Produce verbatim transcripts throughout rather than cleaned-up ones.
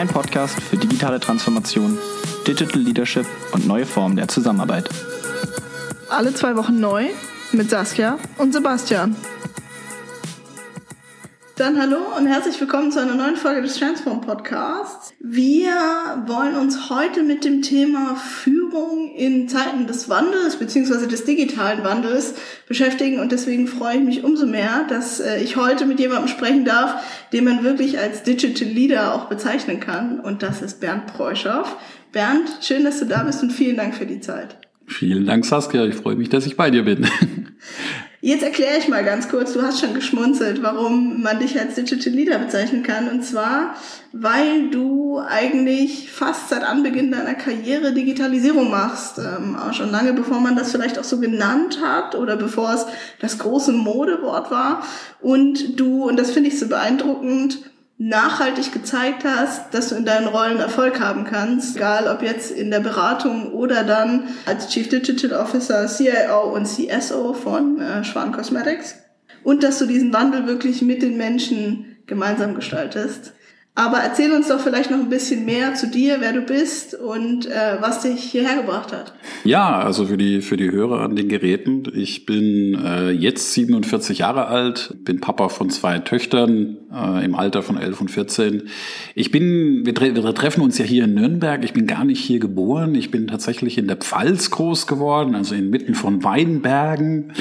Dein Podcast für digitale Transformation, Digital Leadership und neue Formen der Zusammenarbeit. Alle zwei Wochen neu mit Saskia und Sebastian. Dann hallo und herzlich willkommen zu einer neuen Folge des Transform Podcasts. Wir wollen uns heute mit dem Thema Führung in Zeiten des Wandels bzw. des digitalen Wandels beschäftigen und deswegen freue ich mich umso mehr, dass ich heute mit jemandem sprechen darf, den man wirklich als Digital Leader auch bezeichnen kann und das ist Bernd Preuschow. Bernd, schön, dass du da bist und vielen Dank für die Zeit. Vielen Dank, Saskia. Ich freue mich, dass ich bei dir bin. Jetzt erkläre ich mal ganz kurz, du hast schon geschmunzelt, warum man dich als Digital Leader bezeichnen kann. Und zwar, weil du eigentlich fast seit Anbeginn deiner Karriere Digitalisierung machst. Ähm, auch schon lange, bevor man das vielleicht auch so genannt hat oder bevor es das große Modewort war. Und du, und das finde ich so beeindruckend, nachhaltig gezeigt hast, dass du in deinen Rollen Erfolg haben kannst, egal ob jetzt in der Beratung oder dann als Chief Digital Officer, C I O und C S O von äh, Schwan Cosmetics und dass du diesen Wandel wirklich mit den Menschen gemeinsam gestaltest. Aber erzähl uns doch vielleicht noch ein bisschen mehr zu dir, wer du bist und äh, was dich hierher gebracht hat. Ja, also für die für die Hörer an den Geräten. Ich bin äh, jetzt siebenundvierzig Jahre alt, bin Papa von zwei Töchtern äh, im Alter von elf und vierzehn. Ich bin, wir, tre- wir treffen uns ja hier in Nürnberg. Ich bin gar nicht hier geboren. Ich bin tatsächlich in der Pfalz groß geworden, also inmitten von Weinbergen.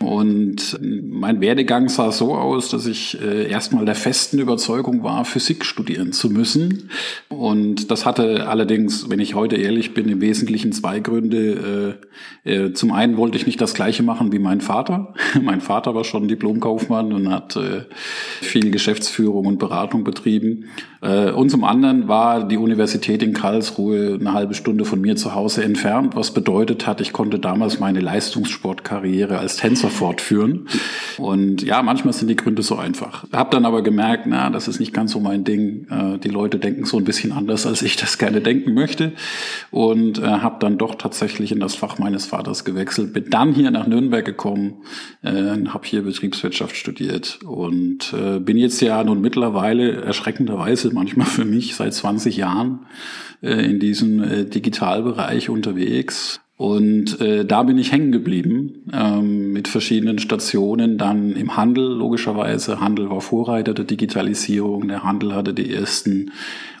Und mein Werdegang sah so aus, dass ich äh, erstmal der festen Überzeugung war, Physik studieren zu müssen. Und das hatte allerdings, wenn ich heute ehrlich bin, im Wesentlichen zwei Gründe. Äh, äh, zum einen wollte ich nicht das Gleiche machen wie mein Vater. Mein Vater war schon Diplomkaufmann und hat äh, viel Geschäftsführung und Beratung betrieben. Äh, und zum anderen war die Universität in Karlsruhe eine halbe Stunde von mir zu Hause entfernt, was bedeutet hat, ich konnte damals meine Leistungssportkarriere als Tänzer fortführen. Und ja, manchmal sind die Gründe so einfach. Hab dann aber gemerkt, na, das ist nicht ganz so mein Ding. Die Leute denken so ein bisschen anders, als ich das gerne denken möchte und äh, habe dann doch tatsächlich in das Fach meines Vaters gewechselt, bin dann hier nach Nürnberg gekommen, äh, habe hier Betriebswirtschaft studiert und äh, bin jetzt ja nun mittlerweile erschreckenderweise manchmal für mich seit zwanzig Jahren äh, in diesem äh, Digitalbereich unterwegs. Und äh, da bin ich hängen geblieben, ähm, mit verschiedenen Stationen, dann im Handel logischerweise. Handel war Vorreiter der Digitalisierung, der Handel hatte die ersten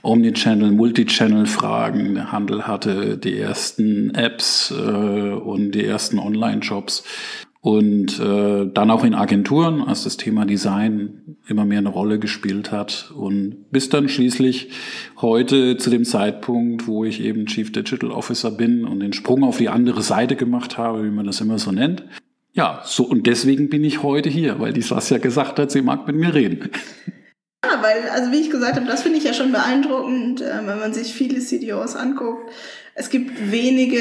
Omnichannel, Multichannel-Fragen, der Handel hatte die ersten Apps äh, und die ersten Online-Shops. Und äh, dann auch in Agenturen, als das Thema Design immer mehr eine Rolle gespielt hat. Und bis dann schließlich heute zu dem Zeitpunkt, wo ich eben Chief Digital Officer bin und den Sprung auf die andere Seite gemacht habe, wie man das immer so nennt. Ja, so und deswegen bin ich heute hier, weil die Saskia gesagt hat, sie mag mit mir reden. Ja, weil, also wie ich gesagt habe, das finde ich ja schon beeindruckend, äh, wenn man sich viele C D Os anguckt. Es gibt wenige,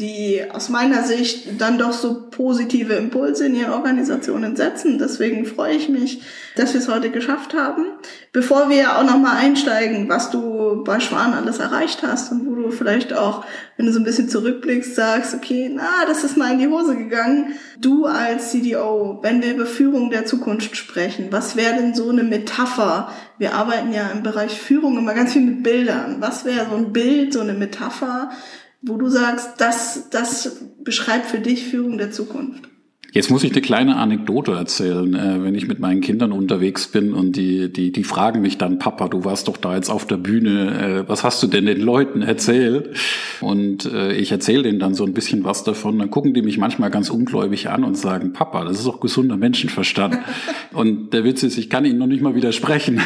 die aus meiner Sicht dann doch so positive Impulse in ihren Organisationen setzen. Deswegen freue ich mich, dass wir es heute geschafft haben. Bevor wir auch nochmal einsteigen, was du bei Schwan alles erreicht hast und wo du vielleicht auch, wenn du so ein bisschen zurückblickst, sagst, okay, na, das ist mal in die Hose gegangen. Du als C D O, wenn wir über Führung der Zukunft sprechen, was wäre denn so eine Metapher? Wir arbeiten ja im Bereich Führung immer ganz viel mit Bildern. Was wäre so ein Bild, so eine Metapher, wo du sagst, das, das beschreibt für dich Führung der Zukunft? Jetzt muss ich eine kleine Anekdote erzählen, äh, wenn ich mit meinen Kindern unterwegs bin und die die die fragen mich dann, Papa, du warst doch da jetzt auf der Bühne, äh, was hast du denn den Leuten erzählt? Und äh, ich erzähle denen dann so ein bisschen was davon, dann gucken die mich manchmal ganz ungläubig an und sagen, Papa, das ist doch gesunder Menschenverstand. Und der Witz ist, ich kann ihnen noch nicht mal widersprechen.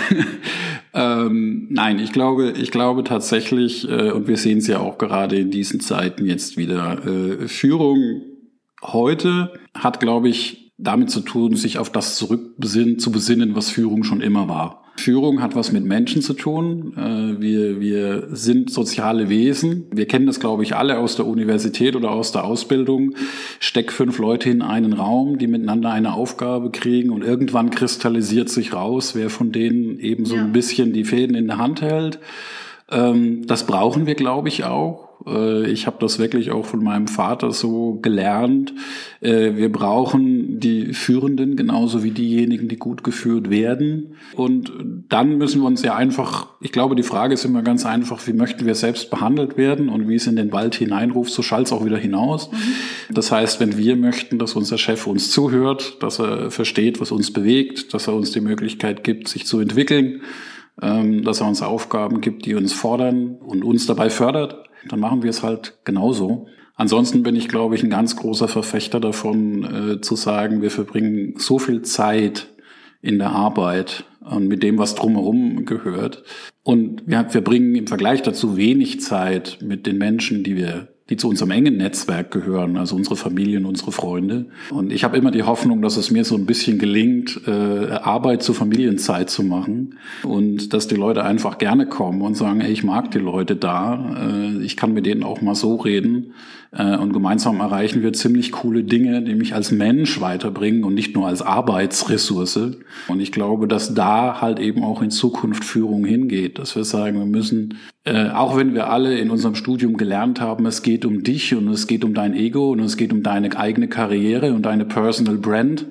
Ähm, nein, ich glaube, ich glaube tatsächlich, äh, und wir sehen es ja auch gerade in diesen Zeiten jetzt wieder, äh, Führung heute hat, glaube ich, damit zu tun, sich auf das zurückbesinnen, zu besinnen, was Führung schon immer war. Führung hat was mit Menschen zu tun. Wir, wir sind soziale Wesen. Wir kennen das, glaube ich, alle aus der Universität oder aus der Ausbildung. Steck fünf Leute in einen Raum, die miteinander eine Aufgabe kriegen und irgendwann kristallisiert sich raus, wer von denen eben so ja. ein bisschen die Fäden in der Hand hält. Das brauchen wir, glaube ich, auch. Ich habe das wirklich auch von meinem Vater so gelernt. Wir brauchen die Führenden genauso wie diejenigen, die gut geführt werden. Und dann müssen wir uns ja einfach, ich glaube, die Frage ist immer ganz einfach, wie möchten wir selbst behandelt werden und wie es in den Wald hineinruft, so schallt es auch wieder hinaus. Mhm. Das heißt, wenn wir möchten, dass unser Chef uns zuhört, dass er versteht, was uns bewegt, dass er uns die Möglichkeit gibt, sich zu entwickeln, dass er uns Aufgaben gibt, die uns fordern und uns dabei fördert, dann machen wir es halt genauso. Ansonsten bin ich, glaube ich, ein ganz großer Verfechter davon, äh, zu sagen, wir verbringen so viel Zeit in der Arbeit und mit dem, was drumherum gehört. Und wir verbringen im Vergleich dazu wenig Zeit mit den Menschen, die wir die zu unserem engen Netzwerk gehören, also unsere Familien, unsere Freunde. Und ich habe immer die Hoffnung, dass es mir so ein bisschen gelingt, Arbeit zu Familienzeit zu machen und dass die Leute einfach gerne kommen und sagen, hey, ich mag die Leute da, ich kann mit denen auch mal so reden und gemeinsam erreichen wir ziemlich coole Dinge, die mich als Mensch weiterbringen und nicht nur als Arbeitsressource. Und ich glaube, dass da halt eben auch in Zukunft Führung hingeht, dass wir sagen, wir müssen, auch wenn wir alle in unserem Studium gelernt haben, es geht Es geht um dich und es geht um dein Ego und es geht um deine eigene Karriere und deine Personal Brand.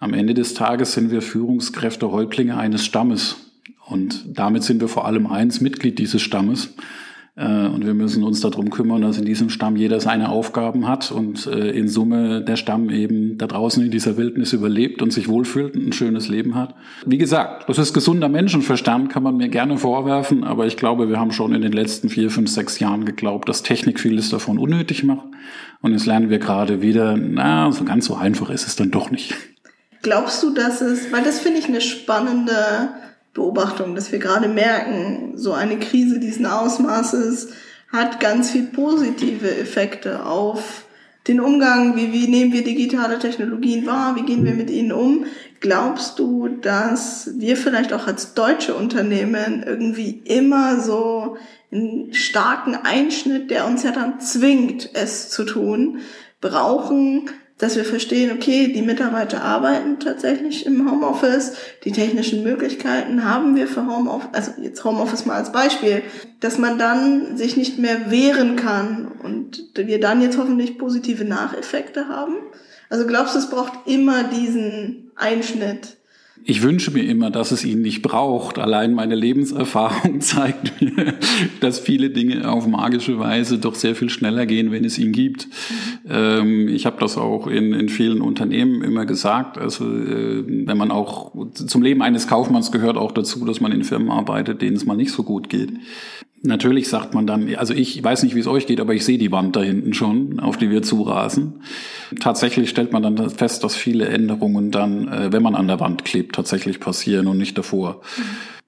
Am Ende des Tages sind wir Führungskräfte, Häuptlinge eines Stammes. Und damit sind wir vor allem eins, Mitglied dieses Stammes. Und wir müssen uns darum kümmern, dass in diesem Stamm jeder seine Aufgaben hat und in Summe der Stamm eben da draußen in dieser Wildnis überlebt und sich wohlfühlt und ein schönes Leben hat. Wie gesagt, das ist gesunder Menschenverstand, kann man mir gerne vorwerfen, aber ich glaube, wir haben schon in den letzten vier, fünf, sechs Jahren geglaubt, dass Technik vieles davon unnötig macht. Und jetzt lernen wir gerade wieder, na, so ganz so einfach ist es dann doch nicht. Glaubst du, dass es, weil das finde ich eine spannende Beobachtung, dass wir gerade merken, so eine Krise diesen Ausmaßes hat ganz viel positive Effekte auf den Umgang, wie, wie nehmen wir digitale Technologien wahr, wie gehen wir mit ihnen um. Glaubst du, dass wir vielleicht auch als deutsche Unternehmen irgendwie immer so einen starken Einschnitt, der uns ja dann zwingt, es zu tun, brauchen, dass wir verstehen, okay, die Mitarbeiter arbeiten tatsächlich im Homeoffice, die technischen Möglichkeiten haben wir für Homeoffice, also jetzt Homeoffice mal als Beispiel, dass man dann sich nicht mehr wehren kann und wir dann jetzt hoffentlich positive Nacheffekte haben? Also glaubst du, es braucht immer diesen Einschnitt? Ich wünsche mir immer, dass es ihn nicht braucht. Allein meine Lebenserfahrung zeigt mir, dass viele Dinge auf magische Weise doch sehr viel schneller gehen, wenn es ihn gibt. Ähm, ich habe das auch in, in vielen Unternehmen immer gesagt. Also äh, wenn man auch zum Leben eines Kaufmanns gehört auch dazu, dass man in Firmen arbeitet, denen es mal nicht so gut geht. Natürlich sagt man dann, also ich weiß nicht, wie es euch geht, aber ich sehe die Wand da hinten schon, auf die wir zurasen. Tatsächlich stellt man dann fest, dass viele Änderungen dann, wenn man an der Wand klebt, tatsächlich passieren und nicht davor.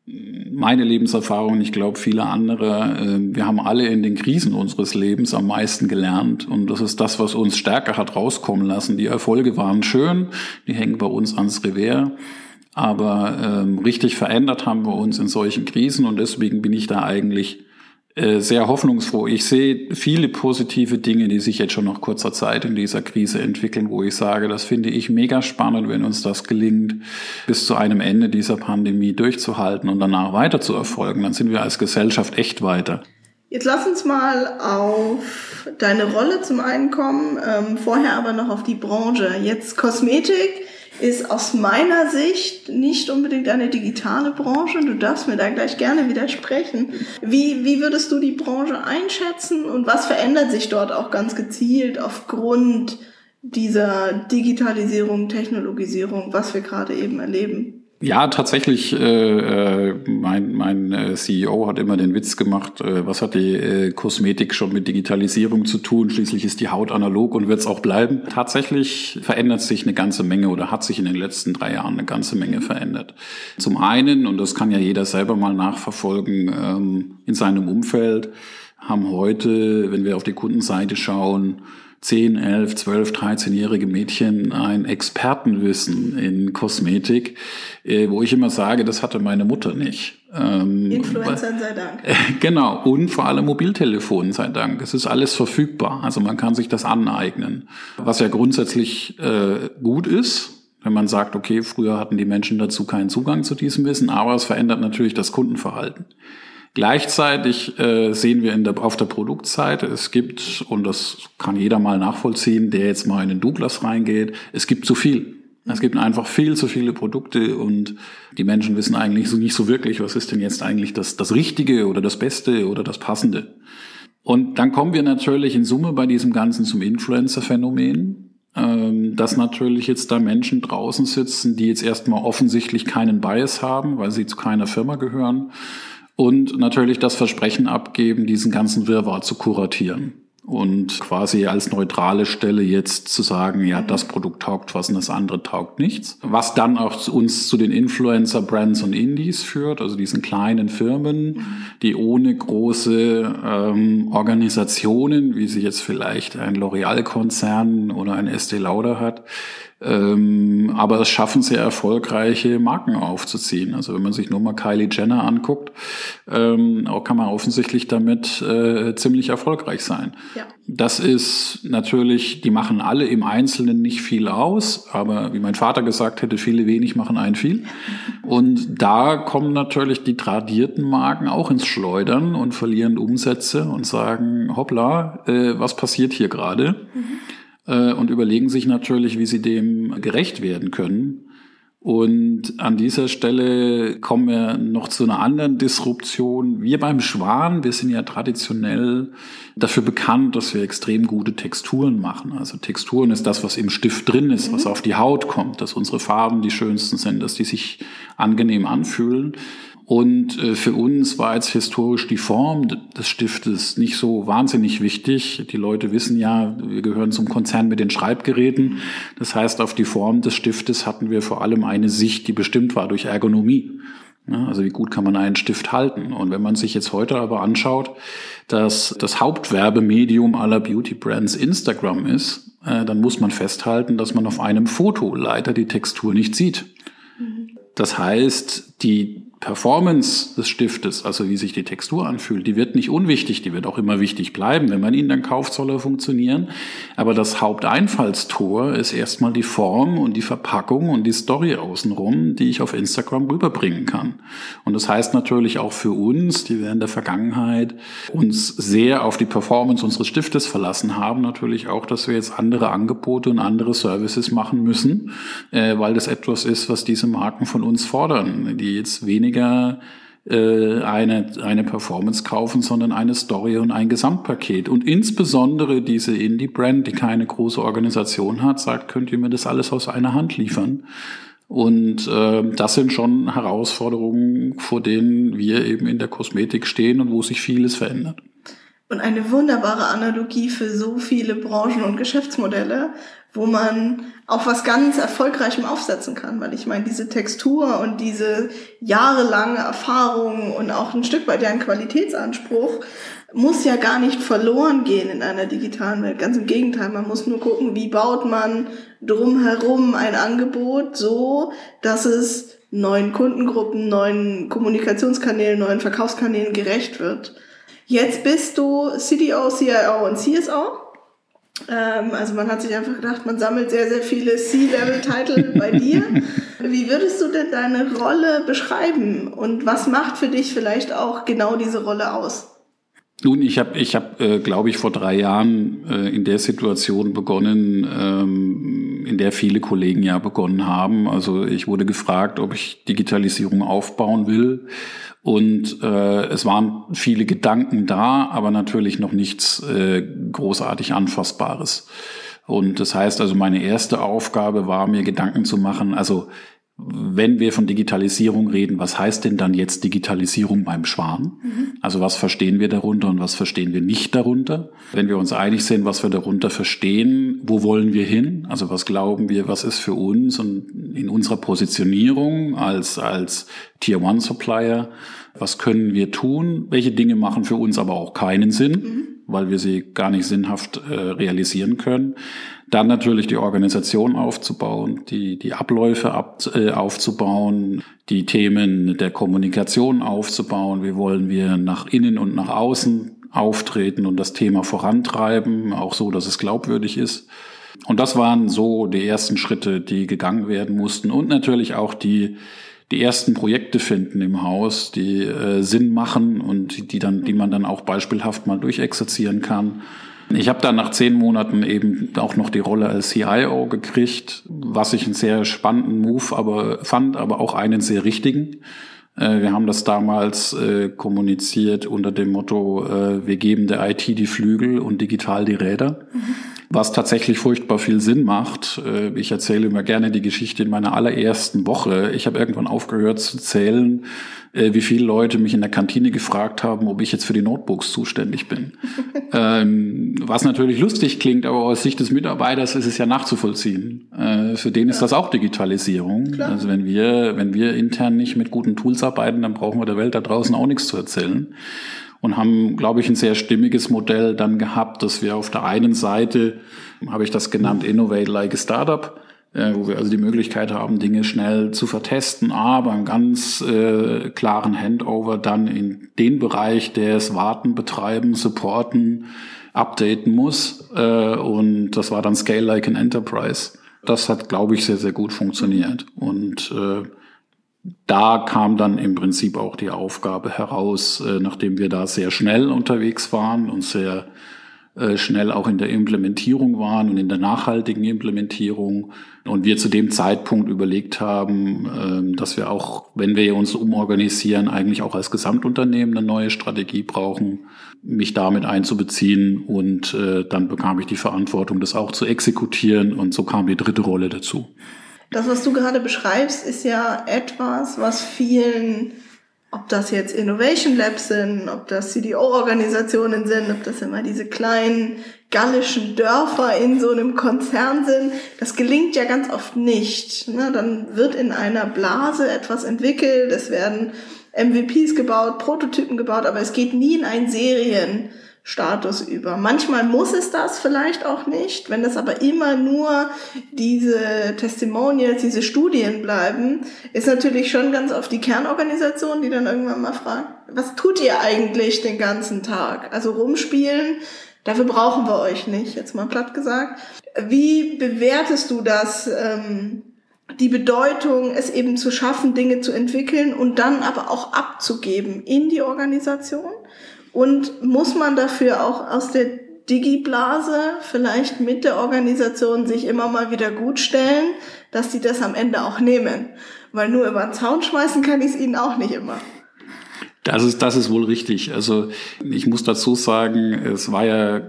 Mhm. Meine Lebenserfahrung, ich glaube viele andere, wir haben alle in den Krisen unseres Lebens am meisten gelernt und das ist das, was uns stärker hat rauskommen lassen. Die Erfolge waren schön, die hängen bei uns ans Revers. Aber ähm, richtig verändert haben wir uns in solchen Krisen und deswegen bin ich da eigentlich äh, sehr hoffnungsfroh. Ich sehe viele positive Dinge, die sich jetzt schon nach kurzer Zeit in dieser Krise entwickeln, wo ich sage, das finde ich mega spannend, wenn uns das gelingt, bis zu einem Ende dieser Pandemie durchzuhalten und danach weiter zu erfolgen. Dann sind wir als Gesellschaft echt weiter. Jetzt lass uns mal auf deine Rolle zum einen kommen, ähm, vorher aber noch auf die Branche. Jetzt Kosmetik ist aus meiner Sicht nicht unbedingt eine digitale Branche. Du darfst mir da gleich gerne widersprechen. Wie, wie würdest du die Branche einschätzen und was verändert sich dort auch ganz gezielt aufgrund dieser Digitalisierung, Technologisierung, was wir gerade eben erleben? Ja, tatsächlich, äh, mein, mein C E O hat immer den Witz gemacht, äh, was hat die äh, Kosmetik schon mit Digitalisierung zu tun? Schließlich ist die Haut analog und wird es auch bleiben. Tatsächlich verändert sich eine ganze Menge oder hat sich in den letzten drei Jahren eine ganze Menge verändert. Zum einen, und das kann ja jeder selber mal nachverfolgen, ähm, in seinem Umfeld haben heute, wenn wir auf die Kundenseite schauen, zehn, elf, zwölf, dreizehnjährige Mädchen ein Expertenwissen in Kosmetik, wo ich immer sage, das hatte meine Mutter nicht. Ähm, Influencern sei Dank. Genau, und vor allem Mobiltelefonen sei Dank. Es ist alles verfügbar, also man kann sich das aneignen, was ja grundsätzlich äh, gut ist. Wenn man sagt, okay, früher hatten die Menschen dazu keinen Zugang zu diesem Wissen, aber es verändert natürlich das Kundenverhalten. Gleichzeitig äh, sehen wir in der, auf der Produktseite, es gibt, und das kann jeder mal nachvollziehen, der jetzt mal in den Douglas reingeht, es gibt zu viel. Es gibt einfach viel zu viele Produkte und die Menschen wissen eigentlich so nicht so wirklich, was ist denn jetzt eigentlich das, das Richtige oder das Beste oder das Passende. Und dann kommen wir natürlich in Summe bei diesem Ganzen zum Influencer-Phänomen, ähm, dass natürlich jetzt da Menschen draußen sitzen, die jetzt erstmal offensichtlich keinen Bias haben, weil sie zu keiner Firma gehören und natürlich das Versprechen abgeben, diesen ganzen Wirrwarr zu kuratieren. Und quasi als neutrale Stelle jetzt zu sagen, ja, das Produkt taugt was und das andere taugt nichts. Was dann auch zu uns zu den Influencer-Brands und Indies führt, also diesen kleinen Firmen, die ohne große ähm, Organisationen, wie sie jetzt vielleicht ein L'Oreal-Konzern oder ein Estee Lauder hat, ähm, aber es schaffen, sehr erfolgreiche Marken aufzuziehen. Also wenn man sich nur mal Kylie Jenner anguckt, ähm, auch kann man offensichtlich damit äh, ziemlich erfolgreich sein. Ja. Das ist natürlich, die machen alle im Einzelnen nicht viel aus, aber wie mein Vater gesagt hätte, viele wenig machen einen viel. Und da kommen natürlich die tradierten Marken auch ins Schleudern und verlieren Umsätze und sagen, hoppla, äh, was passiert hier gerade? Mhm. Äh, und überlegen sich natürlich, wie sie dem gerecht werden können. Und an dieser Stelle kommen wir noch zu einer anderen Disruption. Wir beim Schwan, wir sind ja traditionell dafür bekannt, dass wir extrem gute Texturen machen. Also Texturen ist das, was im Stift drin ist, was auf die Haut kommt, dass unsere Farben die schönsten sind, dass die sich angenehm anfühlen. Und für uns war jetzt historisch die Form des Stiftes nicht so wahnsinnig wichtig. Die Leute wissen ja, wir gehören zum Konzern mit den Schreibgeräten. Das heißt, auf die Form des Stiftes hatten wir vor allem eine Sicht, die bestimmt war durch Ergonomie. Also wie gut kann man einen Stift halten? Und wenn man sich jetzt heute aber anschaut, dass das Hauptwerbemedium aller Beauty-Brands Instagram ist, dann muss man festhalten, dass man auf einem Foto leider die Textur nicht sieht. Das heißt, die Performance des Stiftes, also wie sich die Textur anfühlt, die wird nicht unwichtig, die wird auch immer wichtig bleiben. Wenn man ihn dann kauft, soll er funktionieren. Aber das Haupteinfallstor ist erstmal die Form und die Verpackung und die Story außenrum, die ich auf Instagram rüberbringen kann. Und das heißt natürlich auch für uns, die wir in der Vergangenheit uns sehr auf die Performance unseres Stiftes verlassen haben, natürlich auch, dass wir jetzt andere Angebote und andere Services machen müssen, äh, weil das etwas ist, was diese Marken von uns fordern, die jetzt wenig eine eine Performance kaufen, sondern eine Story und ein Gesamtpaket. Und insbesondere diese Indie-Brand, die keine große Organisation hat, sagt, könnt ihr mir das alles aus einer Hand liefern? Und äh, das sind schon Herausforderungen, vor denen wir eben in der Kosmetik stehen und wo sich vieles verändert. Und eine wunderbare Analogie für so viele Branchen und Geschäftsmodelle, wo man auf was ganz Erfolgreichem aufsetzen kann. Weil ich meine, diese Textur und diese jahrelange Erfahrung und auch ein Stück weit deren Qualitätsanspruch muss ja gar nicht verloren gehen in einer digitalen Welt. Ganz im Gegenteil, man muss nur gucken, wie baut man drumherum ein Angebot so, dass es neuen Kundengruppen, neuen Kommunikationskanälen, neuen Verkaufskanälen gerecht wird. Jetzt bist du C D O, C I O und C S O. Also man hat sich einfach gedacht, man sammelt sehr, sehr viele C-Level-Titel bei dir. Wie würdest du denn deine Rolle beschreiben und was macht für dich vielleicht auch genau diese Rolle aus? Nun, ich habe, ich habe, glaube ich, vor drei Jahren in der Situation begonnen, in der viele Kollegen ja begonnen haben. Also ich wurde gefragt, ob ich Digitalisierung aufbauen will. Und äh, es waren viele Gedanken da, aber natürlich noch nichts äh, großartig Anfassbares. Und das heißt also, meine erste Aufgabe war, mir Gedanken zu machen, also wenn wir von Digitalisierung reden, was heißt denn dann jetzt Digitalisierung beim Schwan? Mhm. Also was verstehen wir darunter und was verstehen wir nicht darunter? Wenn wir uns einig sind, was wir darunter verstehen, wo wollen wir hin? Also was glauben wir, was ist für uns und in unserer Positionierung als, als Tier-One-Supplier, was können wir tun? Welche Dinge machen für uns aber auch keinen Sinn? Mhm. Weil wir sie gar nicht sinnhaft äh, realisieren können. Dann natürlich die Organisation aufzubauen, die, die Abläufe ab, äh, aufzubauen, die Themen der Kommunikation aufzubauen. Wie wollen wir nach innen und nach außen auftreten und das Thema vorantreiben, auch so, dass es glaubwürdig ist. Und das waren so die ersten Schritte, die gegangen werden mussten und natürlich auch die die ersten Projekte finden im Haus, die äh, Sinn machen und die dann, die man dann auch beispielhaft mal durchexerzieren kann. Ich habe dann nach zehn Monaten eben auch noch die Rolle als C I O gekriegt, was ich einen sehr spannenden Move aber fand, aber auch einen sehr richtigen. Wir haben das damals kommuniziert unter dem Motto, wir geben der I T die Flügel und digital die Räder, was tatsächlich furchtbar viel Sinn macht. Ich erzähle immer gerne die Geschichte in meiner allerersten Woche. Ich habe irgendwann aufgehört zu zählen, wie viele Leute mich in der Kantine gefragt haben, ob ich jetzt für die Notebooks zuständig bin. Was natürlich lustig klingt, aber aus Sicht des Mitarbeiters ist es ja nachzuvollziehen. Für den ist das auch Digitalisierung. Klar. Also wenn wir, wenn wir intern nicht mit guten Tools arbeiten, dann brauchen wir der Welt da draußen auch nichts zu erzählen. Und haben, glaube ich, ein sehr stimmiges Modell dann gehabt, dass wir auf der einen Seite, habe ich das genannt, Innovate Like a Startup, äh, wo wir also die Möglichkeit haben, Dinge schnell zu vertesten, aber einen ganz äh, klaren Handover dann in den Bereich, der es warten, betreiben, supporten, updaten muss. Äh, und das war dann Scale Like an Enterprise. Das hat, glaube ich, sehr, sehr gut funktioniert. Und äh, da kam dann im Prinzip auch die Aufgabe heraus, nachdem wir da sehr schnell unterwegs waren und sehr schnell auch in der Implementierung waren und in der nachhaltigen Implementierung. Und wir zu dem Zeitpunkt überlegt haben, dass wir auch, wenn wir uns umorganisieren, eigentlich auch als Gesamtunternehmen eine neue Strategie brauchen, mich damit einzubeziehen. Und dann bekam ich die Verantwortung, das auch zu exekutieren. Und so kam die dritte Rolle dazu. Das, was du gerade beschreibst, ist ja etwas, was vielen, ob das jetzt Innovation Labs sind, ob das C D O-Organisationen sind, ob das immer diese kleinen gallischen Dörfer in so einem Konzern sind, das gelingt ja ganz oft nicht. Ne? Dann wird in einer Blase etwas entwickelt, es werden M V Ps gebaut, Prototypen gebaut, aber es geht nie in einen Serienstatus über. Manchmal muss es das vielleicht auch nicht, wenn das aber immer nur diese Testimonials, diese Studien bleiben, ist natürlich schon ganz oft die Kernorganisation, die dann irgendwann mal fragt, was tut ihr eigentlich den ganzen Tag? Also rumspielen, dafür brauchen wir euch nicht, jetzt mal platt gesagt. Wie bewertest du das, ähm, die Bedeutung, es eben zu schaffen, Dinge zu entwickeln und dann aber auch abzugeben in die Organisation? Und muss man dafür auch aus der Digi-Blase vielleicht mit der Organisation sich immer mal wieder gut stellen, dass die das am Ende auch nehmen? Weil nur über den Zaun schmeißen kann ich es ihnen auch nicht immer. Das ist, das ist wohl richtig. Also ich muss dazu sagen, es war ja, äh,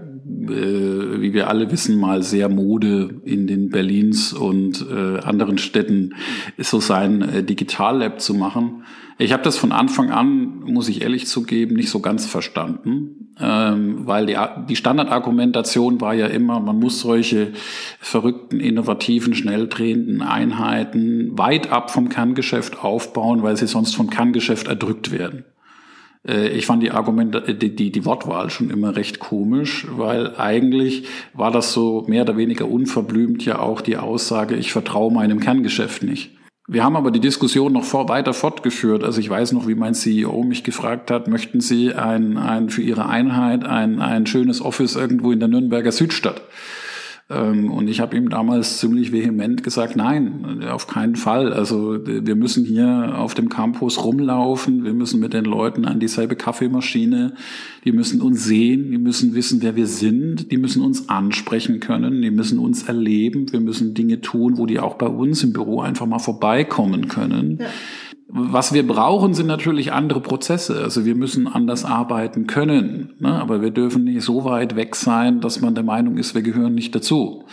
wie wir alle wissen, mal sehr Mode in den Berlins und äh, anderen Städten, so sein äh, Digital-Lab zu machen. Ich habe das von Anfang an, muss ich ehrlich zugeben, nicht so ganz verstanden, ähm, weil die, die Standardargumentation war ja immer, man muss solche verrückten, innovativen, schnell drehenden Einheiten weit ab vom Kerngeschäft aufbauen, weil sie sonst vom Kerngeschäft erdrückt werden. Ich fand die Argumente, die, die, die Wortwahl schon immer recht komisch, weil eigentlich war das so mehr oder weniger unverblümt ja auch die Aussage, ich vertraue meinem Kerngeschäft nicht. Wir haben aber die Diskussion noch vor, weiter fortgeführt. Also ich weiß noch, wie mein C E O mich gefragt hat, möchten Sie ein, ein für Ihre Einheit ein, ein schönes Office irgendwo in der Nürnberger Südstadt? Und ich habe ihm damals ziemlich vehement gesagt, nein, auf keinen Fall. Also wir müssen hier auf dem Campus rumlaufen, wir müssen mit den Leuten an dieselbe Kaffeemaschine, die müssen uns sehen, die müssen wissen, wer wir sind, die müssen uns ansprechen können, die müssen uns erleben, wir müssen Dinge tun, wo die auch bei uns im Büro einfach mal vorbeikommen können. Ja. Was wir brauchen, sind natürlich andere Prozesse. Also wir müssen anders arbeiten können, ne? Aber wir dürfen nicht so weit weg sein, dass man der Meinung ist, wir gehören nicht dazu.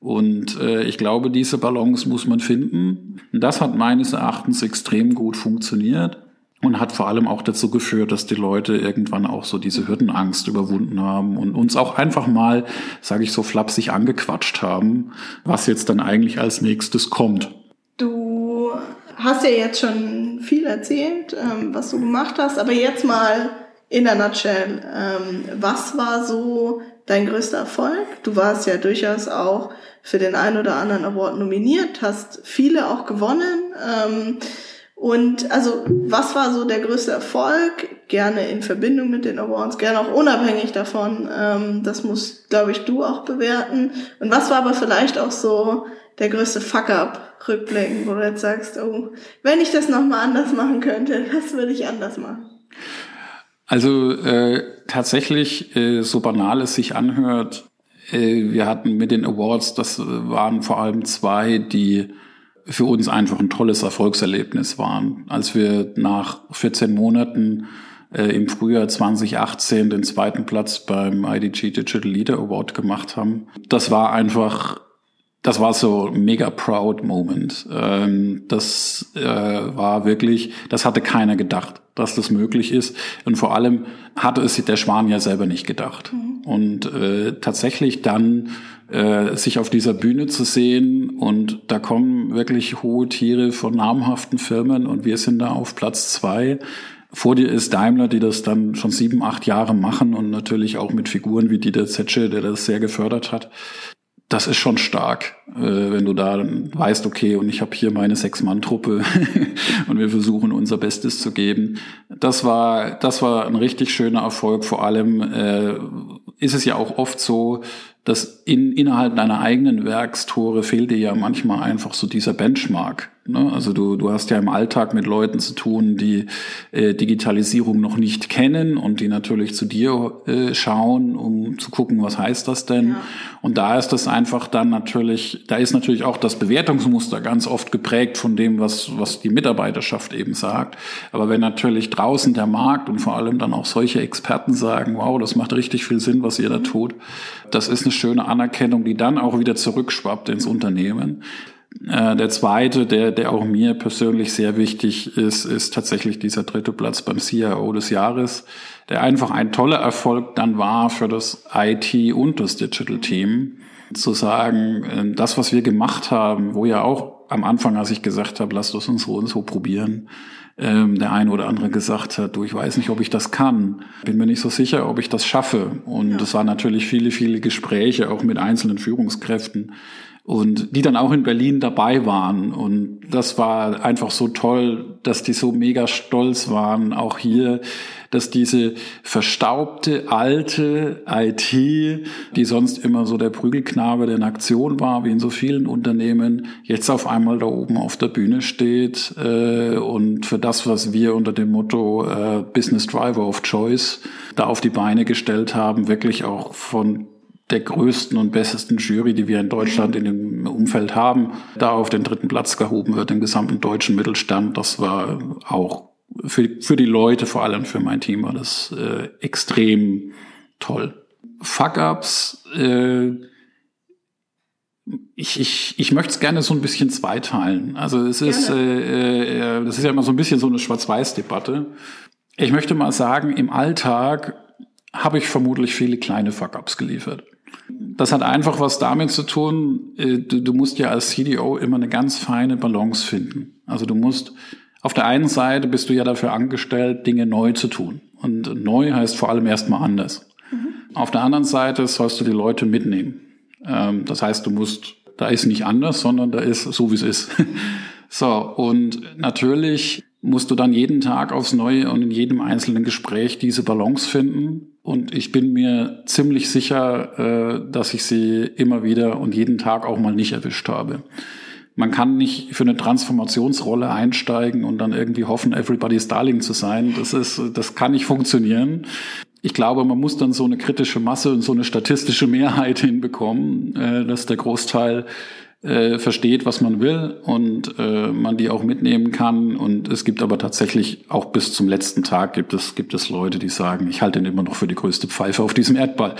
Und äh, ich glaube, diese Balance muss man finden. Und das hat meines Erachtens extrem gut funktioniert und hat vor allem auch dazu geführt, dass die Leute irgendwann auch so diese Hürdenangst überwunden haben und uns auch einfach mal, sage ich so flapsig, angequatscht haben, was jetzt dann eigentlich als nächstes kommt. Du hast ja jetzt schon viel erzählt, was du gemacht hast, aber jetzt mal in der Nutshell, was war so dein größter Erfolg? Du warst ja durchaus auch für den einen oder anderen Award nominiert, hast viele auch gewonnen Und also, was war so der größte Erfolg? Gerne in Verbindung mit den Awards, gerne auch unabhängig davon. Ähm, das musst, glaube ich, du auch bewerten. Und was war aber vielleicht auch so der größte Fuck-up rückblickend, wo du jetzt sagst, oh, wenn ich das nochmal anders machen könnte, das würde ich anders machen? Also äh, tatsächlich, äh, so banal es sich anhört, äh, wir hatten mit den Awards, das waren vor allem zwei, die für uns einfach ein tolles Erfolgserlebnis waren. Als wir nach vierzehn Monaten äh, im Frühjahr zwanzig achtzehn den zweiten Platz beim I D G Digital Leader Award gemacht haben, das war einfach, das war so ein mega proud Moment. Ähm, das äh, war wirklich, das hatte keiner gedacht, dass das möglich ist. Und vor allem hatte es der Schwan ja selber nicht gedacht. Mhm. Und äh, tatsächlich dann äh, sich auf dieser Bühne zu sehen, und da kommen wirklich hohe Tiere von namhaften Firmen und wir sind da auf Platz zwei. Vor dir ist Daimler, die das dann schon sieben, acht Jahre machen und natürlich auch mit Figuren wie Dieter Zetsche, der das sehr gefördert hat. Das ist schon stark, wenn du da weißt, okay, und ich habe hier meine Sechs-Mann-Truppe und wir versuchen unser Bestes zu geben. Das war, das war ein richtig schöner Erfolg. Vor allem äh, ist es ja auch oft so, dass in, innerhalb deiner eigenen Werkstore fehlt dir ja manchmal einfach so dieser Benchmark. Ne? Also du, du hast ja im Alltag mit Leuten zu tun, die äh, Digitalisierung noch nicht kennen und die natürlich zu dir äh, schauen, um zu gucken, was heißt das denn? Ja. Und da ist das einfach dann natürlich, da ist natürlich auch das Bewertungsmuster ganz oft geprägt von dem, was, was die Mitarbeiterschaft eben sagt. Aber wenn natürlich draußen der Markt und vor allem dann auch solche Experten sagen, wow, das macht richtig viel Sinn, was ihr da tut, das ist eine schöne Anerkennung, die dann auch wieder zurückschwappt ins Unternehmen. Äh, der zweite, der, der auch mir persönlich sehr wichtig ist, ist tatsächlich dieser dritte Platz beim C I O des Jahres, der einfach ein toller Erfolg dann war für das I T und das Digital Team, zu sagen, äh, das, was wir gemacht haben, wo ja auch am Anfang, als ich gesagt habe, lasst uns so und so probieren, Ähm, der eine oder andere gesagt hat, du, ich weiß nicht, ob ich das kann, bin mir nicht so sicher, ob ich das schaffe. Und es waren natürlich viele, viele Gespräche, auch mit einzelnen Führungskräften, und die dann auch in Berlin dabei waren. Und das war einfach so toll, dass die so mega stolz waren, auch hier, dass diese verstaubte, alte I T, die sonst immer so der Prügelknabe der Aktion war, wie in so vielen Unternehmen, jetzt auf einmal da oben auf der Bühne steht äh, und für das, was wir unter dem Motto äh, Business Driver of Choice da auf die Beine gestellt haben, wirklich auch von der größten und besten Jury, die wir in Deutschland in dem Umfeld haben, da auf den dritten Platz gehoben wird, im gesamten deutschen Mittelstand. Das war auch für, für die Leute, vor allem für mein Team, war das äh, extrem toll. Fuck-ups, äh, ich, ich, ich möchte es gerne so ein bisschen zweiteilen. Also es ist, äh, äh, das ist ja immer so ein bisschen so eine Schwarz-Weiß-Debatte. Ich möchte mal sagen, im Alltag habe ich vermutlich viele kleine Fuck-ups geliefert. Das hat einfach was damit zu tun, du musst ja als C D O immer eine ganz feine Balance finden. Also du musst, auf der einen Seite bist du ja dafür angestellt, Dinge neu zu tun. Und neu heißt vor allem erstmal anders. Mhm. Auf der anderen Seite sollst du die Leute mitnehmen. Das heißt, du musst, da ist nicht anders, sondern da ist so, wie es ist. So, und natürlich musst du dann jeden Tag aufs Neue und in jedem einzelnen Gespräch diese Balance finden. Und ich bin mir ziemlich sicher, dass ich sie immer wieder und jeden Tag auch mal nicht erwischt habe. Man kann nicht für eine Transformationsrolle einsteigen und dann irgendwie hoffen, everybody's darling zu sein. Das ist, das kann nicht funktionieren. Ich glaube, man muss dann so eine kritische Masse und so eine statistische Mehrheit hinbekommen, dass der Großteil Äh, versteht, was man will, und äh, man die auch mitnehmen kann. Und es gibt aber tatsächlich auch bis zum letzten Tag gibt es gibt es Leute, die sagen, ich halte den immer noch für die größte Pfeife auf diesem Erdball.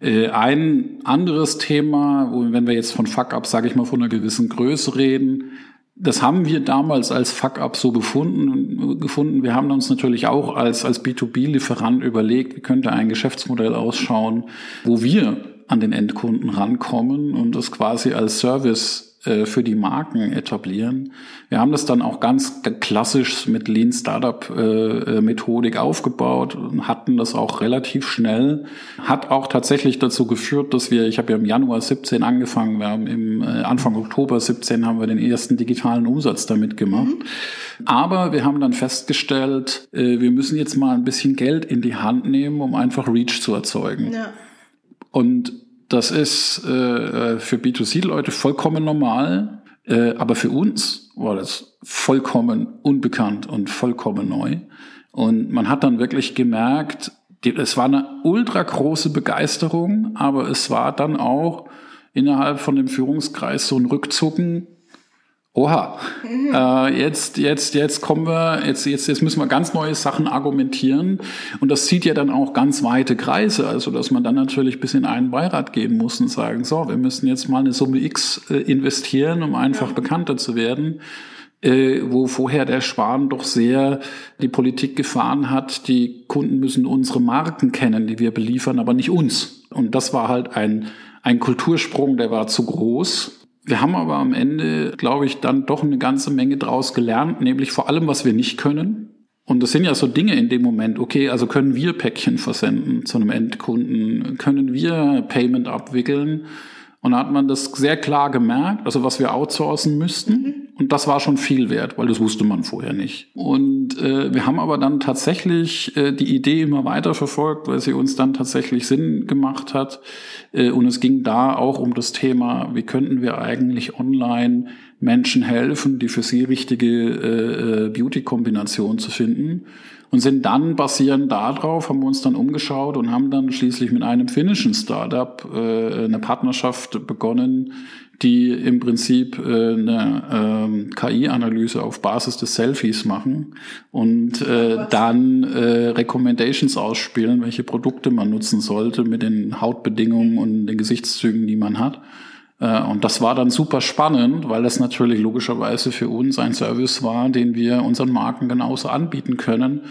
Äh, ein anderes Thema, wo, wenn wir jetzt von Fuck-up, sage ich mal, von einer gewissen Größe reden, das haben wir damals als Fuck-up so befunden, gefunden. Wir haben uns natürlich auch als, als B to B-Lieferant überlegt, wie könnte ein Geschäftsmodell ausschauen, wo wir an den Endkunden rankommen und das quasi als Service äh, für die Marken etablieren. Wir haben das dann auch ganz klassisch mit Lean Startup äh, Methodik aufgebaut und hatten das auch relativ schnell. Hat auch tatsächlich dazu geführt, dass wir, ich habe ja im Januar siebzehn angefangen, wir haben im äh, Anfang Oktober siebzehn haben wir den ersten digitalen Umsatz damit gemacht. Mhm. Aber wir haben dann festgestellt, äh, wir müssen jetzt mal ein bisschen Geld in die Hand nehmen, um einfach Reach zu erzeugen. Ja. Und das ist äh, für B zwei C-Leute vollkommen normal, äh, aber für uns war das vollkommen unbekannt und vollkommen neu. Und man hat dann wirklich gemerkt, die, es war eine ultra große Begeisterung, aber es war dann auch innerhalb von dem Führungskreis so ein Rückzucken. Oha, mhm. äh, jetzt, jetzt, jetzt kommen wir, jetzt, jetzt, jetzt müssen wir ganz neue Sachen argumentieren. Und das zieht ja dann auch ganz weite Kreise, also dass man dann natürlich bis in einen Beirat gehen muss und sagen, so, wir müssen jetzt mal eine Summe X äh, investieren, um einfach ja. bekannter zu werden. Äh, wo vorher der Schwan doch sehr die Politik gefahren hat, die Kunden müssen unsere Marken kennen, die wir beliefern, aber nicht uns. Und das war halt ein, ein Kultursprung, der war zu groß. Wir haben aber am Ende, glaube ich, dann doch eine ganze Menge draus gelernt, nämlich vor allem, was wir nicht können. Und das sind ja so Dinge in dem Moment, okay, also können wir Päckchen versenden zu einem Endkunden, können wir Payment abwickeln? Und da hat man das sehr klar gemerkt, also was wir outsourcen müssten. Mhm. Und das war schon viel wert, weil das wusste man vorher nicht. Und äh, wir haben aber dann tatsächlich äh, die Idee immer weiter verfolgt, weil sie uns dann tatsächlich Sinn gemacht hat. Äh, und es ging da auch um das Thema, wie könnten wir eigentlich online Menschen helfen, die für sie richtige äh, Beauty-Kombination zu finden. Und sind dann basierend darauf, haben wir uns dann umgeschaut und haben dann schließlich mit einem finnischen Startup äh, eine Partnerschaft begonnen, die im Prinzip äh, eine ähm, K I-Analyse auf Basis des Selfies machen und äh, dann äh, Recommendations ausspielen, welche Produkte man nutzen sollte mit den Hautbedingungen und den Gesichtszügen, die man hat. Äh, und das war dann super spannend, weil das natürlich logischerweise für uns ein Service war, den wir unseren Marken genauso anbieten können.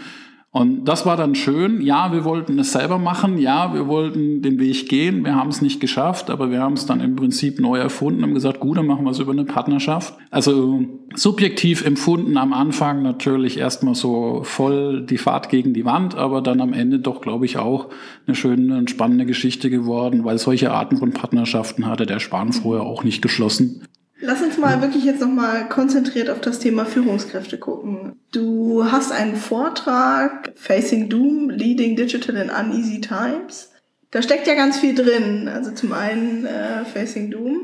Und das war dann schön. Ja, wir wollten es selber machen. Ja, wir wollten den Weg gehen. Wir haben es nicht geschafft, aber wir haben es dann im Prinzip neu erfunden und gesagt, gut, dann machen wir es über eine Partnerschaft. Also subjektiv empfunden am Anfang natürlich erstmal so voll die Fahrt gegen die Wand, aber dann am Ende doch, glaube ich, auch eine schöne und spannende Geschichte geworden, weil solche Arten von Partnerschaften hatte der Schwan vorher auch nicht geschlossen. Lass uns mal wirklich jetzt nochmal konzentriert auf das Thema Führungskräfte gucken. Du hast einen Vortrag, Facing Doom, Leading Digital in Uneasy Times. Da steckt ja ganz viel drin. Also zum einen äh, Facing Doom.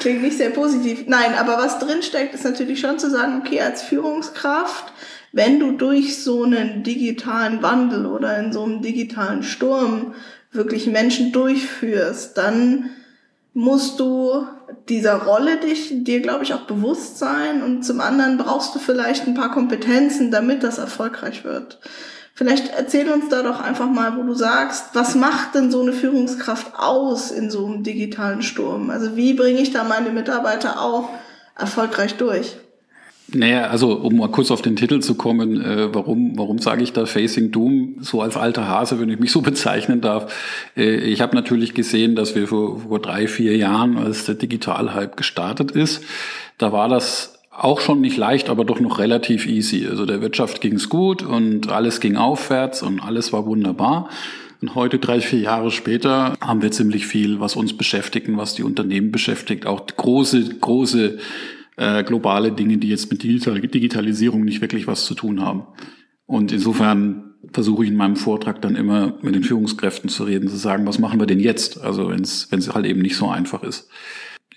Klingt nicht sehr positiv. Nein, aber was drin steckt, ist natürlich schon zu sagen, okay, als Führungskraft, wenn du durch so einen digitalen Wandel oder in so einem digitalen Sturm wirklich Menschen durchführst, dann musst du dieser Rolle dich, dir, glaube ich, auch bewusst sein. Und zum anderen brauchst du vielleicht ein paar Kompetenzen, damit das erfolgreich wird. Vielleicht erzähl uns da doch einfach mal, wo du sagst, was macht denn so eine Führungskraft aus in so einem digitalen Sturm? Also wie bringe ich da meine Mitarbeiter auch erfolgreich durch? Naja, also um mal kurz auf den Titel zu kommen, äh, warum warum sage ich da Facing Doom, so als alter Hase, wenn ich mich so bezeichnen darf. Äh, ich habe natürlich gesehen, dass wir vor, vor drei, vier Jahren, als der Digital-Hype gestartet ist, da war das auch schon nicht leicht, aber doch noch relativ easy. Also der Wirtschaft ging's gut und alles ging aufwärts und alles war wunderbar. Und heute, drei, vier Jahre später, haben wir ziemlich viel, was uns beschäftigt und was die Unternehmen beschäftigt. Auch große, große Äh, globale Dinge, die jetzt mit Digital- Digitalisierung nicht wirklich was zu tun haben. Und insofern versuche ich in meinem Vortrag dann immer mit den Führungskräften zu reden, zu sagen, was machen wir denn jetzt? Also wenn es halt eben nicht so einfach ist.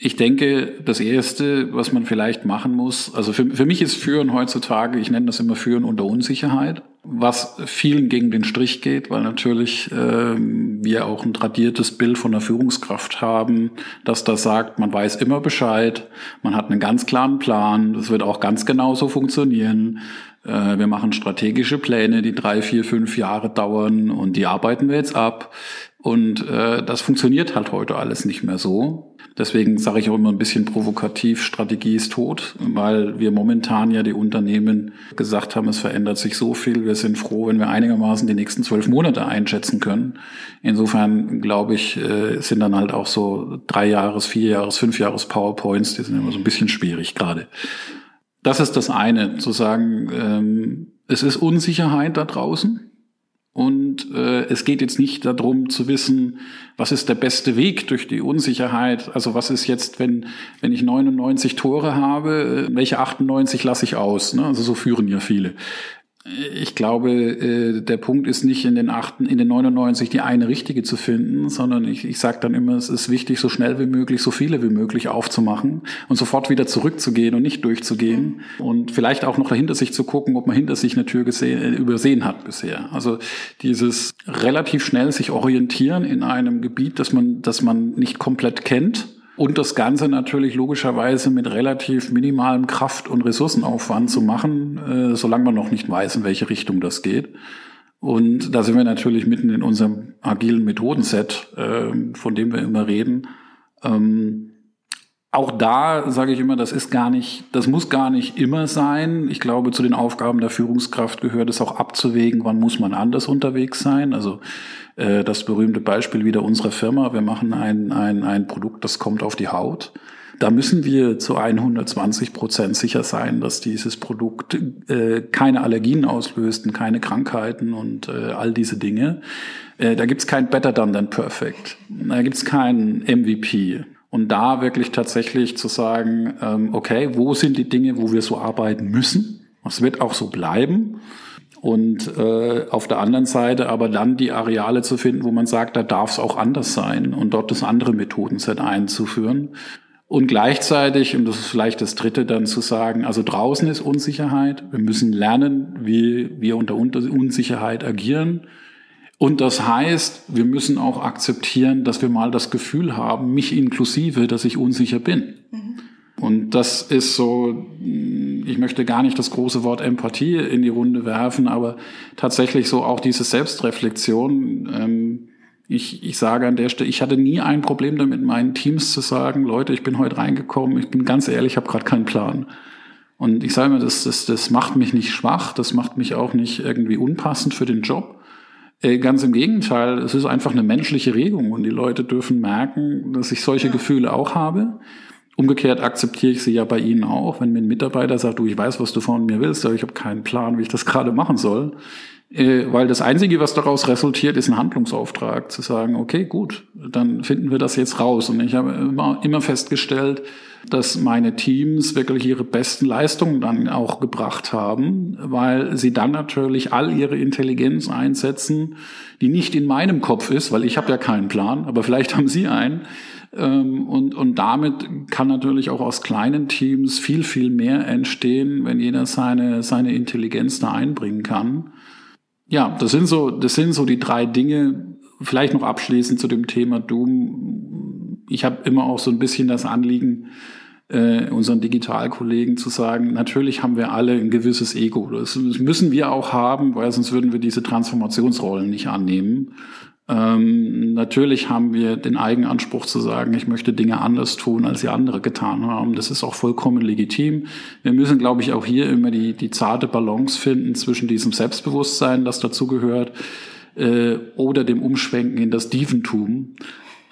Ich denke, das Erste, was man vielleicht machen muss, also für, für mich ist Führen heutzutage, ich nenne das immer Führen unter Unsicherheit, was vielen gegen den Strich geht, weil natürlich ähm, wir auch ein tradiertes Bild von der Führungskraft haben, dass das sagt, man weiß immer Bescheid, man hat einen ganz klaren Plan, das wird auch ganz genau so funktionieren. Äh, wir machen strategische Pläne, die drei, vier, fünf Jahre dauern und die arbeiten wir jetzt ab. Und äh, das funktioniert halt heute alles nicht mehr so. Deswegen sage ich auch immer ein bisschen provokativ, Strategie ist tot, weil wir momentan ja die Unternehmen gesagt haben, es verändert sich so viel. Wir sind froh, wenn wir einigermaßen die nächsten zwölf Monate einschätzen können. Insofern, glaube ich, sind dann halt auch so drei Jahres, vier Jahres, fünf Jahres PowerPoints, die sind immer so ein bisschen schwierig gerade. Das ist das eine, zu sagen, ähm, es ist Unsicherheit da draußen. Und äh, es geht jetzt nicht darum zu wissen, was ist der beste Weg durch die Unsicherheit. Also was ist jetzt, wenn wenn ich neunundneunzig Tore habe, welche achtundneunzig lasse ich aus? Ne? Also so führen ja viele. Ich glaube, äh, der Punkt ist nicht in den achten, in den neunundneunzig die eine richtige zu finden, sondern ich, ich sage dann immer, es ist wichtig, so schnell wie möglich, so viele wie möglich aufzumachen und sofort wieder zurückzugehen und nicht durchzugehen und vielleicht auch noch dahinter sich zu gucken, ob man hinter sich eine Tür gesehen, übersehen hat bisher. Also dieses relativ schnell sich orientieren in einem Gebiet, das man, das man nicht komplett kennt. Und das Ganze natürlich logischerweise mit relativ minimalem Kraft- und Ressourcenaufwand zu machen, äh, solange man noch nicht weiß, in welche Richtung das geht. Und da sind wir natürlich mitten in unserem agilen Methodenset, äh, von dem wir immer reden. Ähm, auch da sage ich immer, das ist gar nicht, das muss gar nicht immer sein. Ich glaube, zu den Aufgaben der Führungskraft gehört es auch abzuwägen, wann muss man anders unterwegs sein. Also das berühmte Beispiel wieder unserer Firma. Wir machen ein, ein, ein Produkt, das kommt auf die Haut. Da müssen wir zu hundertzwanzig Prozent sicher sein, dass dieses Produkt äh, keine Allergien auslöst und keine Krankheiten und äh, all diese Dinge. Äh, da gibt's kein Better Done Than Perfect. Da gibt's kein M V P. Und da wirklich tatsächlich zu sagen, ähm, okay, wo sind die Dinge, wo wir so arbeiten müssen? Das wird auch so bleiben. Und äh, auf der anderen Seite aber dann die Areale zu finden, wo man sagt, da darf es auch anders sein und dort das andere Methodenset einzuführen. Und gleichzeitig, und das ist vielleicht das Dritte, dann zu sagen, also draußen ist Unsicherheit, wir müssen lernen, wie wir unter Unsicherheit agieren. Und das heißt, wir müssen auch akzeptieren, dass wir mal das Gefühl haben, mich inklusive, dass ich unsicher bin. Mhm. Und das ist so, ich möchte gar nicht das große Wort Empathie in die Runde werfen, aber tatsächlich so auch diese Selbstreflexion. Ähm, ich, ich sage an der Stelle, ich hatte nie ein Problem damit, meinen Teams zu sagen, Leute, ich bin heute reingekommen, ich bin ganz ehrlich, ich habe gerade keinen Plan. Und ich sage mal, das, das, das macht mich nicht schwach, das macht mich auch nicht irgendwie unpassend für den Job. Ganz im Gegenteil, es ist einfach eine menschliche Regung und die Leute dürfen merken, dass ich solche Gefühle auch habe. Umgekehrt akzeptiere ich sie ja bei Ihnen auch, wenn mir ein Mitarbeiter sagt, du, ich weiß, was du von mir willst, aber ich habe keinen Plan, wie ich das gerade machen soll. Äh, weil das Einzige, was daraus resultiert, ist ein Handlungsauftrag, zu sagen, okay, gut, dann finden wir das jetzt raus. Und ich habe immer, immer festgestellt, dass meine Teams wirklich ihre besten Leistungen dann auch gebracht haben, weil sie dann natürlich all ihre Intelligenz einsetzen, die nicht in meinem Kopf ist, weil ich habe ja keinen Plan, aber vielleicht haben Sie einen. Und, und damit kann natürlich auch aus kleinen Teams viel, viel mehr entstehen, wenn jeder seine, seine Intelligenz da einbringen kann. Ja, das sind so, das sind so die drei Dinge. Vielleicht noch abschließend zu dem Thema Doom. Ich habe immer auch so ein bisschen das Anliegen, äh, unseren Digitalkollegen zu sagen, natürlich haben wir alle ein gewisses Ego. Das müssen wir auch haben, weil sonst würden wir diese Transformationsrollen nicht annehmen. Ähm, natürlich haben wir den Eigenanspruch zu sagen, ich möchte Dinge anders tun, als die andere getan haben. Das ist auch vollkommen legitim. Wir müssen, glaube ich, auch hier immer die, die zarte Balance finden zwischen diesem Selbstbewusstsein, das dazugehört, äh, oder dem Umschwenken in das Dieventum.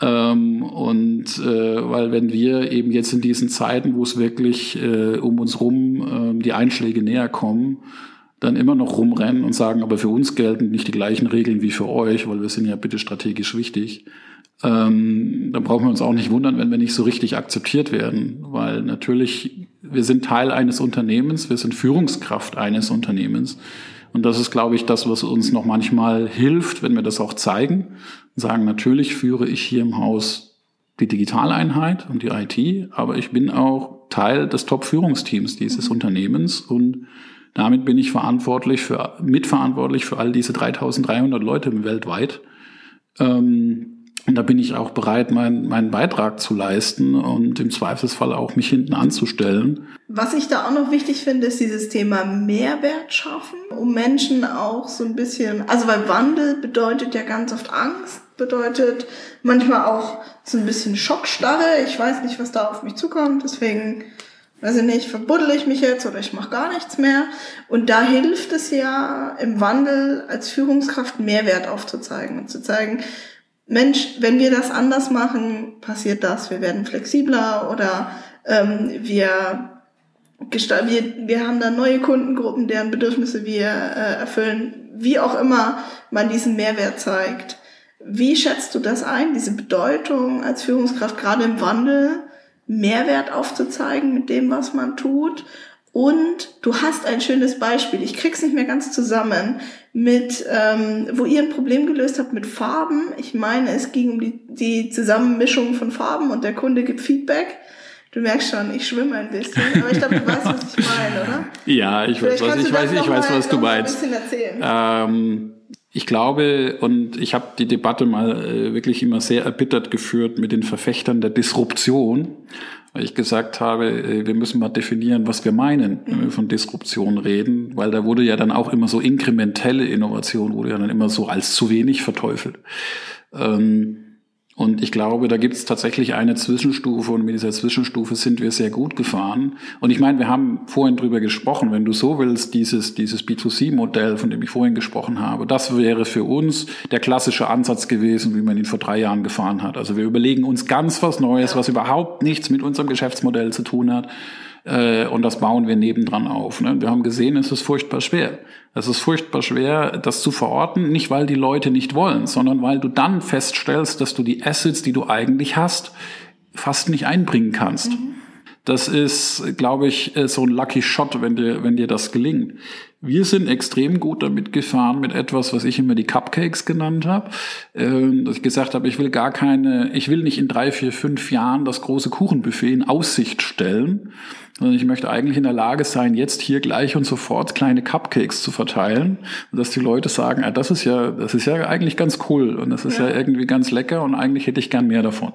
Ähm, und äh, weil wenn wir eben jetzt in diesen Zeiten, wo es wirklich äh, um uns rum äh, die Einschläge näher kommen, dann immer noch rumrennen und sagen, aber für uns gelten nicht die gleichen Regeln wie für euch, weil wir sind ja bitte strategisch wichtig. Ähm, dann brauchen wir uns auch nicht wundern, wenn wir nicht so richtig akzeptiert werden, weil natürlich, wir sind Teil eines Unternehmens, wir sind Führungskraft eines Unternehmens. Und das ist, glaube ich, das, was uns noch manchmal hilft, wenn wir das auch zeigen und sagen, natürlich führe ich hier im Haus die Digitaleinheit und die I T, aber ich bin auch Teil des Top-Führungsteams dieses Unternehmens und damit bin ich verantwortlich für, mitverantwortlich für all diese dreitausenddreihundert Leute weltweit. Ähm, und da bin ich auch bereit, mein, meinen Beitrag zu leisten und im Zweifelsfall auch mich hinten anzustellen. Was ich da auch noch wichtig finde, ist dieses Thema Mehrwert schaffen, um Menschen auch so ein bisschen, also weil Wandel bedeutet ja ganz oft Angst. bedeutet manchmal auch so ein bisschen Schockstarre. Ich weiß nicht, was da auf mich zukommt, deswegen, weiß ich nicht, verbuddel ich mich jetzt oder ich mache gar nichts mehr. Und da hilft es ja im Wandel als Führungskraft Mehrwert aufzuzeigen und zu zeigen, Mensch, wenn wir das anders machen, passiert das, wir werden flexibler oder ähm, wir... Wir, wir haben da neue Kundengruppen, deren Bedürfnisse wir äh, erfüllen, wie auch immer man diesen Mehrwert zeigt. Wie schätzt du das ein, diese Bedeutung als Führungskraft, gerade im Wandel, Mehrwert aufzuzeigen mit dem, was man tut? Und du hast ein schönes Beispiel, ich krieg's nicht mehr ganz zusammen, mit ähm, wo ihr ein Problem gelöst habt mit Farben. Ich meine, es ging um die, die Zusammenmischung von Farben und der Kunde gibt Feedback. Du merkst schon, ich schwimme ein bisschen, aber ich glaube, du weißt, was ich meine, oder? Ja, ich weiß, was, ich weiß, ich weiß, was du meinst. Ähm, ich glaube, und ich habe die Debatte mal äh, wirklich immer sehr erbittert geführt mit den Verfechtern der Disruption, weil ich gesagt habe, äh, wir müssen mal definieren, was wir meinen, wenn wir von Disruption reden, weil da wurde ja dann auch immer so inkrementelle Innovation, wurde ja dann immer so als zu wenig verteufelt. Ähm, Und ich glaube, da gibt es tatsächlich eine Zwischenstufe und mit dieser Zwischenstufe sind wir sehr gut gefahren. Und ich meine, wir haben vorhin drüber gesprochen, wenn du so willst, dieses dieses B zwei C Modell, von dem ich vorhin gesprochen habe, das wäre für uns der klassische Ansatz gewesen, wie man ihn vor drei Jahren gefahren hat. Also wir überlegen uns ganz was Neues, was überhaupt nichts mit unserem Geschäftsmodell zu tun hat. Und das bauen wir nebendran auf. Wir haben gesehen, es ist furchtbar schwer. Es ist furchtbar schwer, das zu verorten, nicht weil die Leute nicht wollen, sondern weil du dann feststellst, dass du die Assets, die du eigentlich hast, fast nicht einbringen kannst. Mhm. Das ist, glaube ich, so ein Lucky Shot, wenn dir, wenn dir das gelingt. Wir sind extrem gut damit gefahren mit etwas, was ich immer die Cupcakes genannt habe. Dass ich gesagt habe, ich will gar keine, ich will nicht in drei, vier, fünf Jahren das große Kuchenbuffet in Aussicht stellen, sondern ich möchte eigentlich in der Lage sein, jetzt hier gleich und sofort kleine Cupcakes zu verteilen, dass die Leute sagen, ah, das ist ja, das ist ja eigentlich ganz cool und das ist ja, ja irgendwie ganz lecker und eigentlich hätte ich gern mehr davon.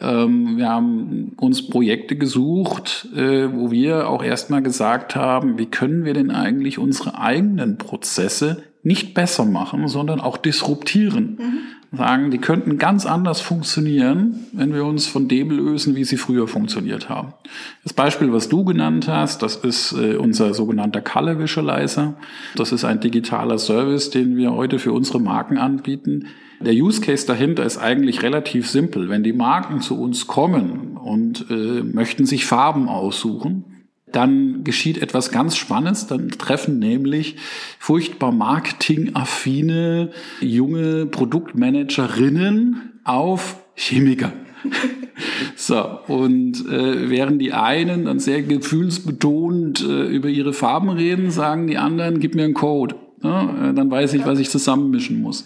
Wir haben uns Projekte gesucht, wo wir auch erstmal gesagt haben, wie können wir denn eigentlich unsere eigenen Prozesse nicht besser machen, sondern auch disruptieren. Mhm. Sagen, die könnten ganz anders funktionieren, wenn wir uns von dem lösen, wie sie früher funktioniert haben. Das Beispiel, was du genannt hast, das ist unser sogenannter Color Visualizer. Das ist ein digitaler Service, den wir heute für unsere Marken anbieten. Der Use Case dahinter ist eigentlich relativ simpel. Wenn die Marken zu uns kommen und äh, möchten sich Farben aussuchen, dann geschieht etwas ganz Spannendes. Dann treffen nämlich furchtbar marketingaffine junge Produktmanagerinnen auf Chemiker. So, und äh, während die einen dann sehr gefühlsbetont äh, über ihre Farben reden, sagen die anderen, gib mir einen Code. Ja, dann weiß ich, was ich zusammenmischen muss.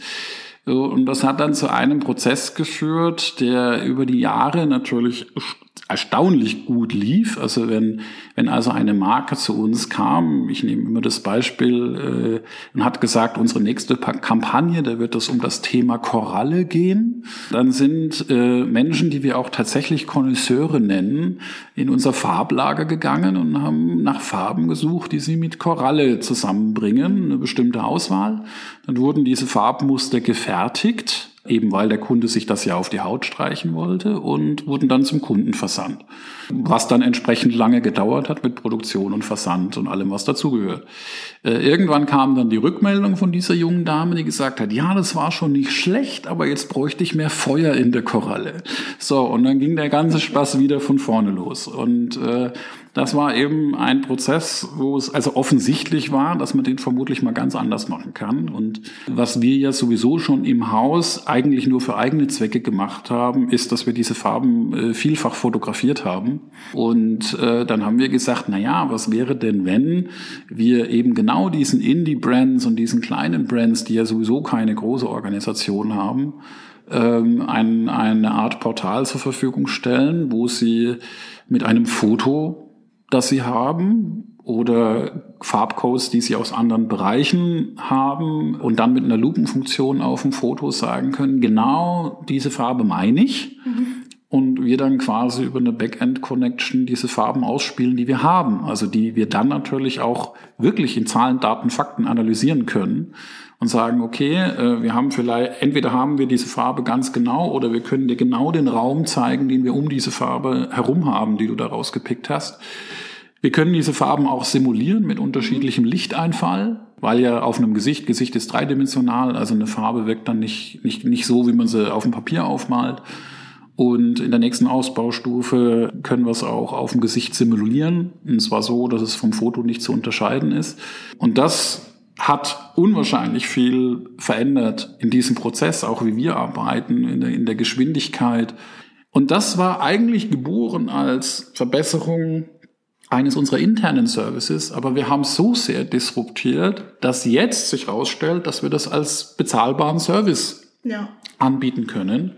Und das hat dann zu einem Prozess geführt, der über die Jahre natürlich erstaunlich gut lief. Also wenn wenn also eine Marke zu uns kam, ich nehme immer das Beispiel, äh, und hat gesagt, unsere nächste Kampagne, da wird es um das Thema Koralle gehen, dann sind äh, Menschen, die wir auch tatsächlich Connoisseure nennen, in unser Farblager gegangen und haben nach Farben gesucht, die sie mit Koralle zusammenbringen, eine bestimmte Auswahl. Dann wurden diese Farbmuster gefertigt, eben weil der Kunde sich das ja auf die Haut streichen wollte, und wurden dann zum Kunden versandt. Was dann entsprechend lange gedauert hat mit Produktion und Versand und allem, was dazugehört. Äh, irgendwann kam dann die Rückmeldung von dieser jungen Dame, die gesagt hat, ja, das war schon nicht schlecht, aber jetzt bräuchte ich mehr Feuer in der Koralle. So, und dann ging der ganze Spaß wieder von vorne los. Und äh, das war eben ein Prozess, wo es also offensichtlich war, dass man den vermutlich mal ganz anders machen kann. Und was wir ja sowieso schon im Haus eigentlich nur für eigene Zwecke gemacht haben, ist, dass wir diese Farben äh, vielfach fotografiert haben. Und äh, dann haben wir gesagt, na ja, was wäre denn, wenn wir eben genau diesen Indie-Brands und diesen kleinen Brands, die ja sowieso keine große Organisation haben, ähm, ein, eine Art Portal zur Verfügung stellen, wo sie mit einem Foto, das sie haben, oder Farbcodes, die sie aus anderen Bereichen haben, und dann mit einer Lupenfunktion auf dem Foto sagen können, genau diese Farbe meine ich. Mhm. und wir dann quasi über eine Backend-Connection diese Farben ausspielen, die wir haben. Also die wir dann natürlich auch wirklich in Zahlen, Daten, Fakten analysieren können und sagen, okay, wir haben vielleicht, entweder haben wir diese Farbe ganz genau oder wir können dir genau den Raum zeigen, den wir um diese Farbe herum haben, die du da rausgepickt hast. Wir können diese Farben auch simulieren mit unterschiedlichem Lichteinfall, weil ja auf einem Gesicht, Gesicht ist dreidimensional, also eine Farbe wirkt dann nicht, nicht, nicht so, wie man sie auf dem Papier aufmalt. Und in der nächsten Ausbaustufe können wir es auch auf dem Gesicht simulieren. Und zwar so, dass es vom Foto nicht zu unterscheiden ist. Und das hat unwahrscheinlich viel verändert in diesem Prozess, auch wie wir arbeiten, in der, in der Geschwindigkeit. Und das war eigentlich geboren als Verbesserung eines unserer internen Services, aber wir haben es so sehr disruptiert, dass jetzt sich herausstellt, dass wir das als bezahlbaren Service ja. anbieten können.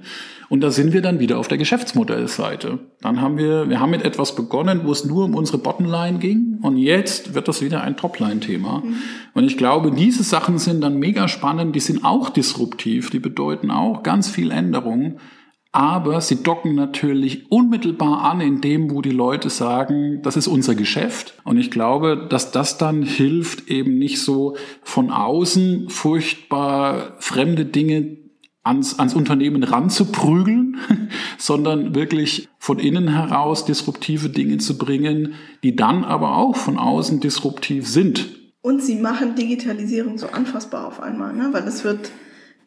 Und da sind wir dann wieder auf der Geschäftsmodellseite. Dann haben wir, wir haben mit etwas begonnen, wo es nur um unsere Bottomline ging. Und jetzt wird das wieder ein Topline-Thema. Mhm. Und ich glaube, diese Sachen sind dann mega spannend. Die sind auch disruptiv. Die bedeuten auch ganz viel Änderungen. Aber sie docken natürlich unmittelbar an in dem, wo die Leute sagen, das ist unser Geschäft. Und ich glaube, dass das dann hilft, eben nicht so von außen furchtbar fremde Dinge ans, ans Unternehmen ranzuprügeln, sondern wirklich von innen heraus disruptive Dinge zu bringen, die dann aber auch von außen disruptiv sind. Und sie machen Digitalisierung so anfassbar auf einmal, ne? Weil es wird